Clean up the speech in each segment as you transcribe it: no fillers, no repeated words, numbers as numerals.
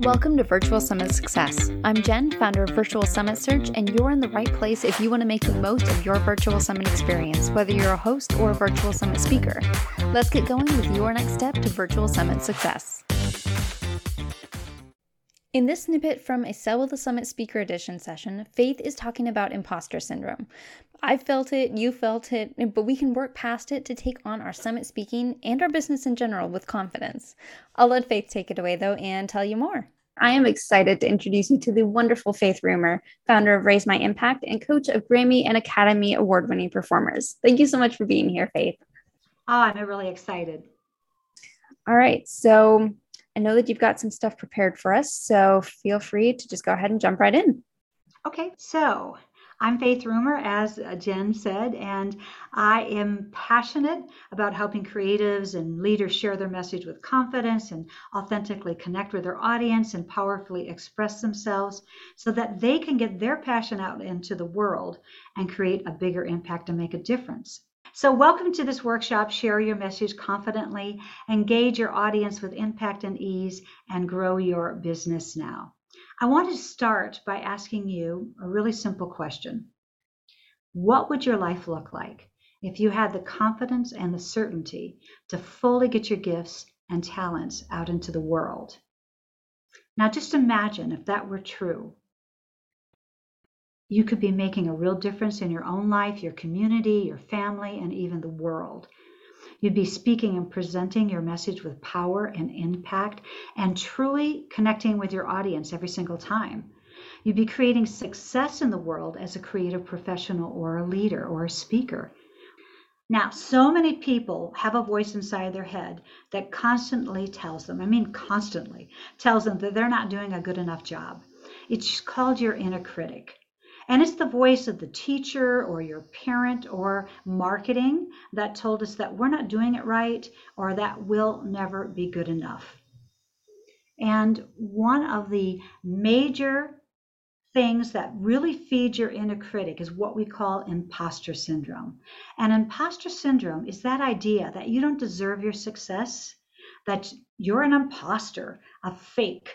Welcome to Virtual Summit Success. I'm Jen, founder of Virtual Summit Search, and you're in the right place if you want to make the most of your Virtual Summit experience, whether you're a host or a Virtual Summit speaker. Let's get going with your next step to Virtual Summit Success. In this snippet from a Sell with the Summit Speaker Edition session, Faith is talking about imposter syndrome. I felt it, you felt it, but we can work past it to take on our summit speaking and our business in general with confidence. I'll let Faith take it away though and tell you more. I am excited to introduce you to the wonderful Faith Rumor, founder of Raise My Impact and coach of Grammy and Academy Award-winning performers. Thank you so much for being here, Faith. Oh, I'm really excited. All right, so I know that you've got some stuff prepared for us, so feel free to just go ahead and jump right in. Okay, so I'm Faith Rumor, as Jen said, and I am passionate about helping creatives and leaders share their message with confidence and authentically connect with their audience and powerfully express themselves so that they can get their passion out into the world and create a bigger impact and make a difference. So welcome to this workshop, share your message confidently, engage your audience with impact and ease, and grow your business now. I want to start by asking you a really simple question. What would your life look like if you had the confidence and the certainty to fully get your gifts and talents out into the world? Now just imagine if that were true. You could be making a real difference in your own life, your community, your family, and even the world. You'd be speaking and presenting your message with power and impact and truly connecting with your audience every single time. You'd be creating success in the world as a creative professional or a leader or a speaker. Now, so many people have a voice inside their head that constantly tells them that they're not doing a good enough job. It's called your inner critic. And it's the voice of the teacher or your parent or marketing that told us that we're not doing it right or that we'll never be good enough. And one of the major things that really feeds your inner critic is what we call imposter syndrome. And imposter syndrome is that idea that you don't deserve your success, that you're an imposter, a fake,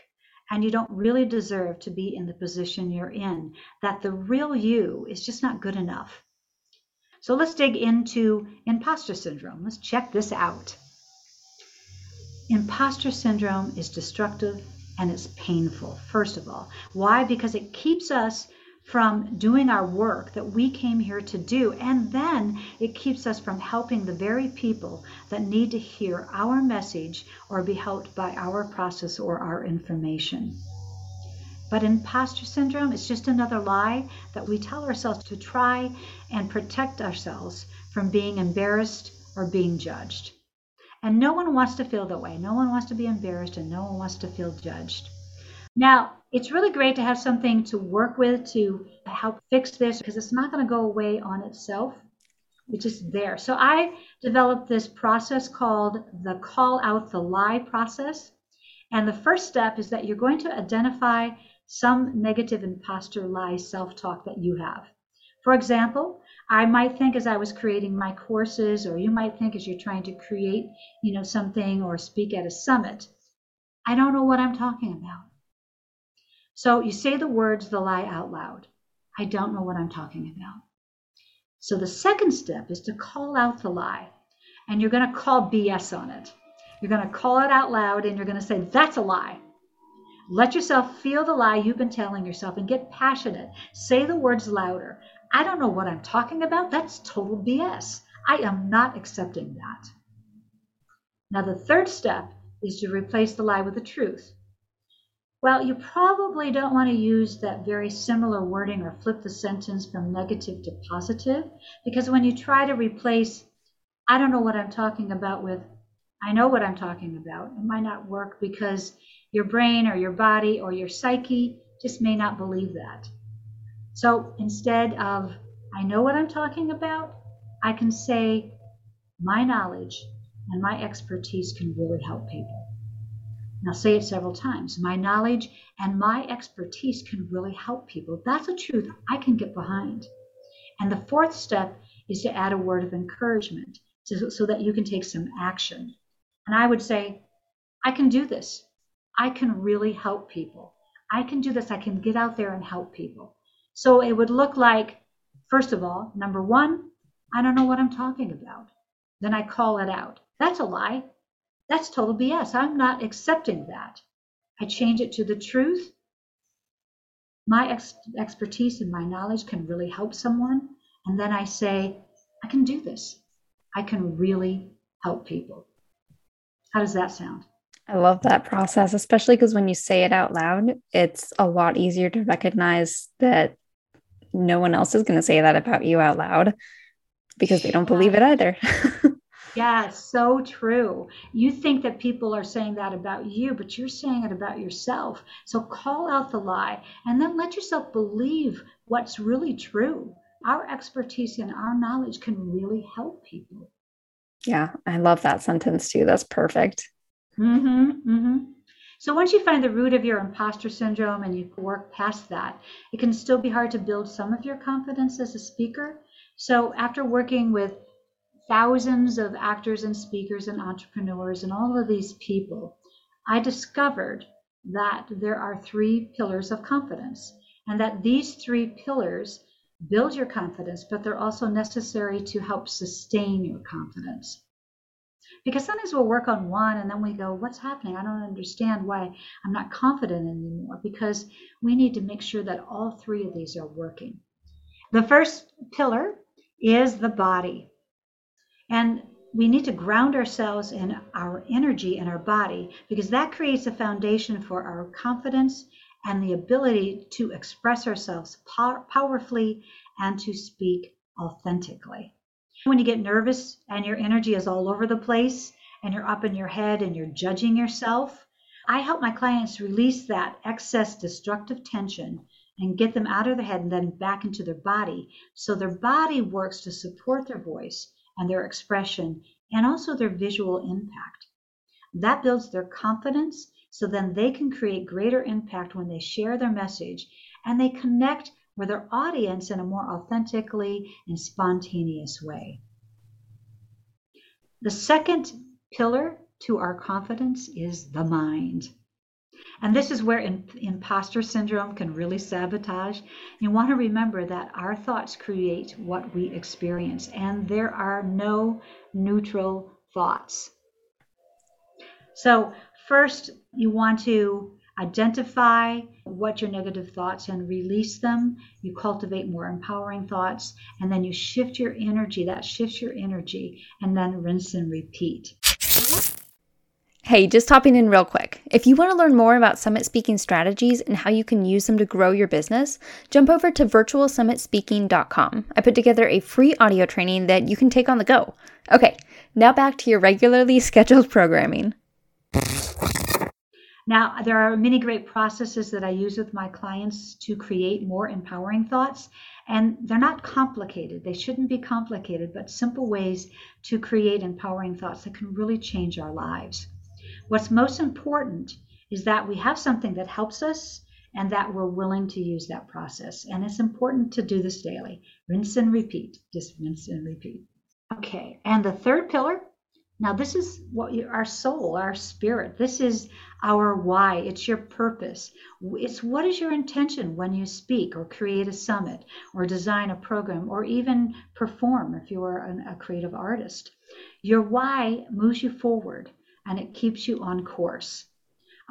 and you don't really deserve to be in the position you're in, that the real you is just not good enough. So let's dig into imposter syndrome. Let's check this out. Imposter syndrome is destructive and it's painful, first of all. Why? Because it keeps us from doing our work that we came here to do, and then it keeps us from helping the very people that need to hear our message or be helped by our process or our information. But imposter syndrome is just another lie that we tell ourselves to try and protect ourselves from being embarrassed or being judged. And no one wants to feel that way. No one wants to be embarrassed and no one wants to feel judged. Now, it's really great to have something to work with to help fix this because it's not going to go away on itself. It's just there. So I developed this process called the call out the lie process. And the first step is that you're going to identify some negative imposter lie self-talk that you have. For example, I might think as I was creating my courses, or you might think as you're trying to create, something or speak at a summit, I don't know what I'm talking about. So you say the words, the lie out loud. I don't know what I'm talking about. So the second step is to call out the lie, and you're going to call BS on it. You're going to call it out loud and you're going to say, that's a lie. Let yourself feel the lie you've been telling yourself and get passionate. Say the words louder. I don't know what I'm talking about. That's total BS. I am not accepting that. Now the third step is to replace the lie with the truth. Well, you probably don't want to use that very similar wording or flip the sentence from negative to positive, because when you try to replace, I don't know what I'm talking about with, I know what I'm talking about, it might not work because your brain or your body or your psyche just may not believe that. So instead of, I know what I'm talking about, I can say, my knowledge and my expertise can really help people. Now say it several times. My knowledge and my expertise can really help people. That's a truth I can get behind. And the fourth step is to add a word of encouragement so that you can take some action. And I would say, I can do this. I can really help people. I can do this. I can get out there and help people. So it would look like, first of all, number one, I don't know what I'm talking about. Then I call it out. That's a lie. That's total BS. I'm not accepting that. I change it to the truth. My expertise and my knowledge can really help someone. And then I say, I can do this. I can really help people. How does that sound? I love that process, especially because when you say it out loud, it's a lot easier to recognize that no one else is going to say that about you out loud because they don't believe it either. Yeah, so true. You think that people are saying that about you, but you're saying it about yourself. So call out the lie and then let yourself believe what's really true. Our expertise and our knowledge can really help people. Yeah, I love that sentence too. That's perfect. So once you find the root of your imposter syndrome and you work past that, it can still be hard to build some of your confidence as a speaker. So after working with thousands of actors and speakers and entrepreneurs and all of these people, I discovered that there are three pillars of confidence, and that these three pillars build your confidence, but they're also necessary to help sustain your confidence. Because sometimes we'll work on one and then we go, what's happening? I don't understand why I'm not confident anymore, because we need to make sure that all three of these are working. The first pillar is the body. And we need to ground ourselves in our energy and our body, because that creates a foundation for our confidence and the ability to express ourselves powerfully and to speak authentically. When you get nervous and your energy is all over the place and you're up in your head and you're judging yourself, I help my clients release that excess destructive tension and get them out of their head and then back into their body. So their body works to support their voice and their expression and also their visual impact. That builds their confidence, so then they can create greater impact when they share their message and they connect with their audience in a more authentically and spontaneous way. The second pillar to our confidence is the mind. And this is where imposter syndrome can really sabotage. You want to remember that our thoughts create what we experience, and there are no neutral thoughts. So first, you want to identify what your negative thoughts and release them. You cultivate more empowering thoughts, and then you shift your energy. That shifts your energy, and then rinse and repeat. Hey, just hopping in real quick. If you want to learn more about summit speaking strategies and how you can use them to grow your business, jump over to virtualsummitspeaking.com. I put together a free audio training that you can take on the go. Okay, now back to your regularly scheduled programming. Now, there are many great processes that I use with my clients to create more empowering thoughts, and they're not complicated. They shouldn't be complicated, but simple ways to create empowering thoughts that can really change our lives. What's most important is that we have something that helps us and that we're willing to use that process. And it's important to do this daily. Rinse and repeat. Just rinse and repeat. Okay. And the third pillar. Now, this is what our soul, our spirit. This is our why. It's your purpose. It's what is your intention when you speak or create a summit or design a program or even perform if you are a creative artist. Your why moves you forward and it keeps you on course.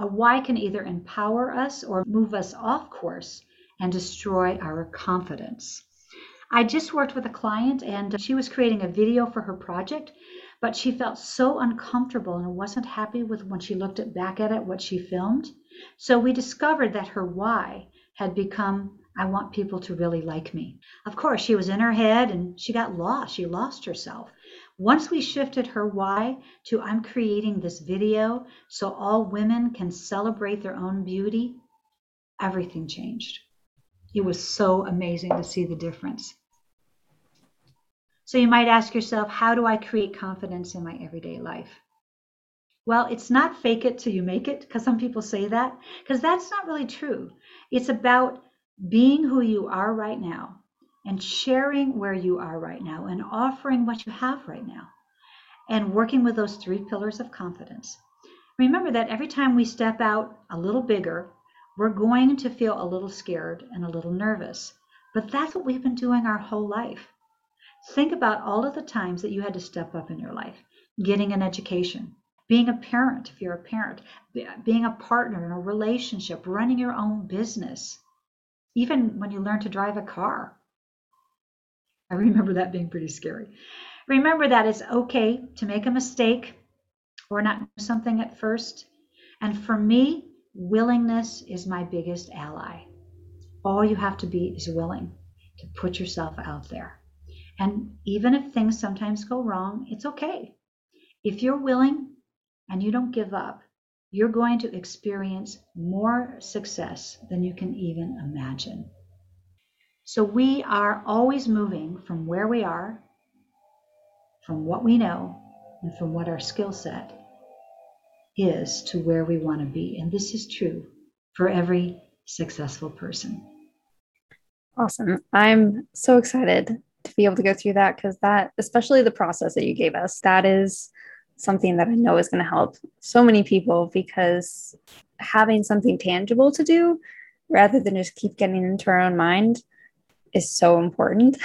A why can either empower us or move us off course and destroy our confidence. I just worked with a client and she was creating a video for her project, but she felt so uncomfortable and wasn't happy with when she looked back at it, what she filmed. So we discovered that her why had become, I want people to really like me. Of course, she was in her head and she got lost. She lost herself. Once we shifted her why to, I'm creating this video so all women can celebrate their own beauty, everything changed. It was so amazing to see the difference. So you might ask yourself, how do I create confidence in my everyday life? Well, it's not fake it till you make it, because some people say that, because that's not really true. It's about being who you are right now and sharing where you are right now and offering what you have right now and working with those three pillars of confidence. remember that every time we step out a little bigger, we're going to feel a little scared and a little nervous. But that's what we've been doing our whole life. Think about all of the times that you had to step up in your life, getting an education, being a parent, if you're a parent, being a partner in a relationship, running your own business, even when you learn to drive a car. I remember that being pretty scary. Remember that it's okay to make a mistake or not do something at first. And for me, willingness is my biggest ally. All you have to be is willing to put yourself out there. And even if things sometimes go wrong, it's okay. If you're willing and you don't give up, you're going to experience more success than you can even imagine. So we are always moving from where we are, from what we know, and from what our skill set is to where we want to be. And this is true for every successful person. Awesome. I'm so excited to be able to go through that, because that, especially the process that you gave us, that is something that I know is going to help so many people, because having something tangible to do rather than just keep getting into our own mind is so important.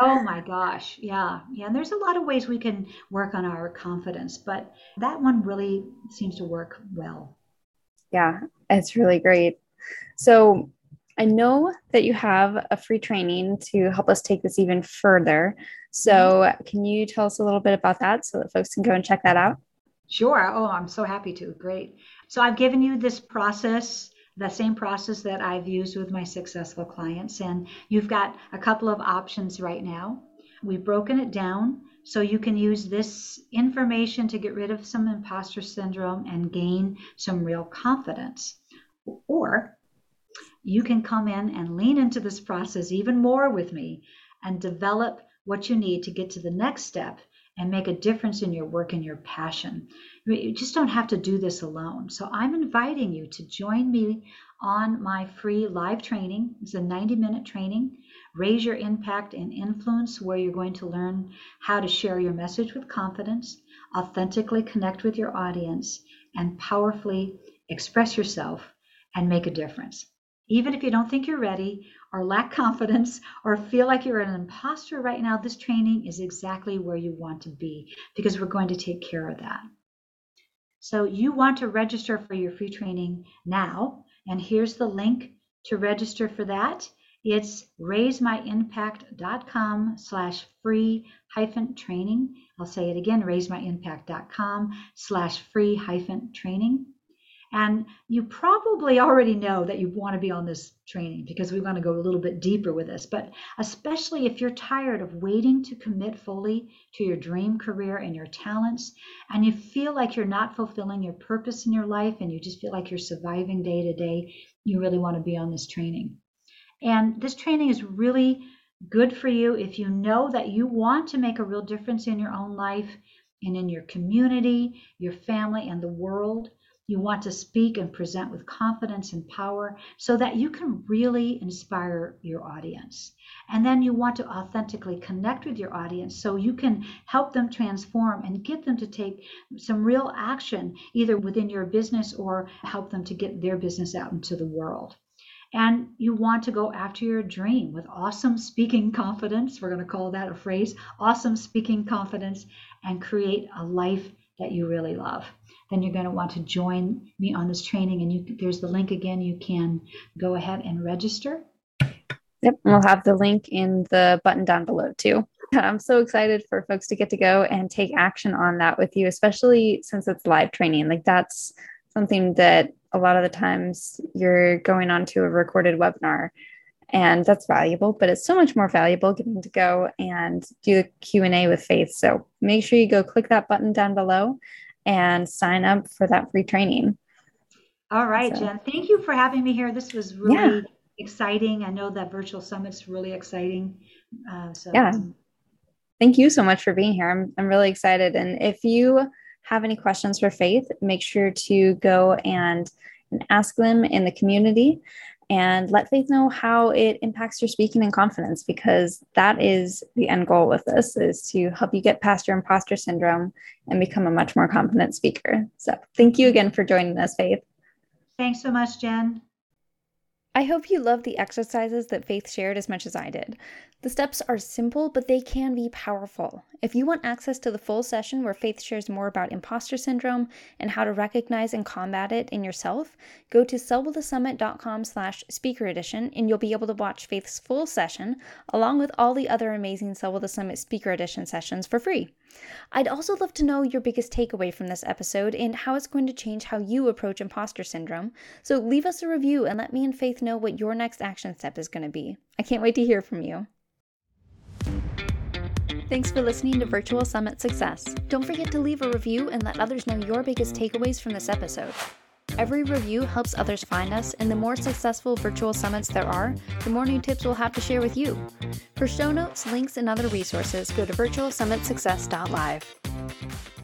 Oh my gosh. Yeah. Yeah. And there's a lot of ways we can work on our confidence, but that one really seems to work well. Yeah, it's really great. So I know that you have a free training to help us take this even further. So can you tell us a little bit about that so that folks can go and check that out? Sure. Oh, I'm so happy to. Great. So I've given you this process, the same process that I've used with my successful clients. And you've got a couple of options right now. We've broken it down so you can use this information to get rid of some imposter syndrome and gain some real confidence. Or you can come in and lean into this process even more with me and develop what you need to get to the next step and make a difference in your work and your passion. You just don't have to do this alone. So I'm inviting you to join me on my free live training. It's a 90-minute training, Raise Your Impact and Influence, where you're going to learn how to share your message with confidence, authentically connect with your audience, and powerfully express yourself and make a difference. Even if you don't think you're ready or lack confidence or feel like you're an imposter right now, this training is exactly where you want to be, because we're going to take care of that. So you want to register for your free training now. And here's the link to register for that. It's raisemyimpact.com/free-training. I'll say it again, raisemyimpact.com/free-training. And you probably already know that you want to be on this training, because we want to go a little bit deeper with this. But especially if you're tired of waiting to commit fully to your dream career and your talents, and you feel like you're not fulfilling your purpose in your life, and you just feel like you're surviving day to day, you really want to be on this training. And this training is really good for you if you know that you want to make a real difference in your own life and in your community, your family, and the world. You want to speak and present with confidence and power so that you can really inspire your audience. And then you want to authentically connect with your audience so you can help them transform and get them to take some real action, either within your business or help them to get their business out into the world. And you want to go after your dream with awesome speaking confidence. We're going to call that a phrase, awesome speaking confidence, and create a life that you really love. Then you're going to want to join me on this training. And there's the link again. You can go ahead and register. Yep. And we'll have the link in the button down below too. I'm so excited for folks to get to go and take action on that with you, especially since it's live training. Like, that's something that a lot of the times you're going on to a recorded webinar, and that's valuable, but it's so much more valuable getting to go and do the Q&A with Faith. So make sure you go click that button down below and sign up for that free training. All right, Jen, thank you for having me here. This was really exciting. I know that virtual summit's really exciting. Thank you so much for being here. I'm really excited. And if you have any questions for Faith, make sure to go and ask them in the community. and let Faith know how it impacts your speaking and confidence, because that is the end goal with this, is to help you get past your imposter syndrome and become a much more confident speaker. So thank you again for joining us, Faith. Thanks so much, Jen. I hope you loved the exercises that Faith shared as much as I did. The steps are simple, but they can be powerful. If you want access to the full session where Faith shares more about imposter syndrome and how to recognize and combat it in yourself, go to sellwiththesummit.com/speaker edition, and you'll be able to watch Faith's full session along with all the other amazing Sell With The Summit Speaker Edition sessions for free. I'd also love to know your biggest takeaway from this episode and how it's going to change how you approach imposter syndrome. So leave us a review and let me and Faith know what your next action step is going to be. I can't wait to hear from you. Thanks for listening to Virtual Summit Success. Don't forget to leave a review and let others know your biggest takeaways from this episode. Every review helps others find us, and the more successful virtual summits there are, the more new tips we'll have to share with you. For show notes, links, and other resources, go to virtualsummitssuccess.live.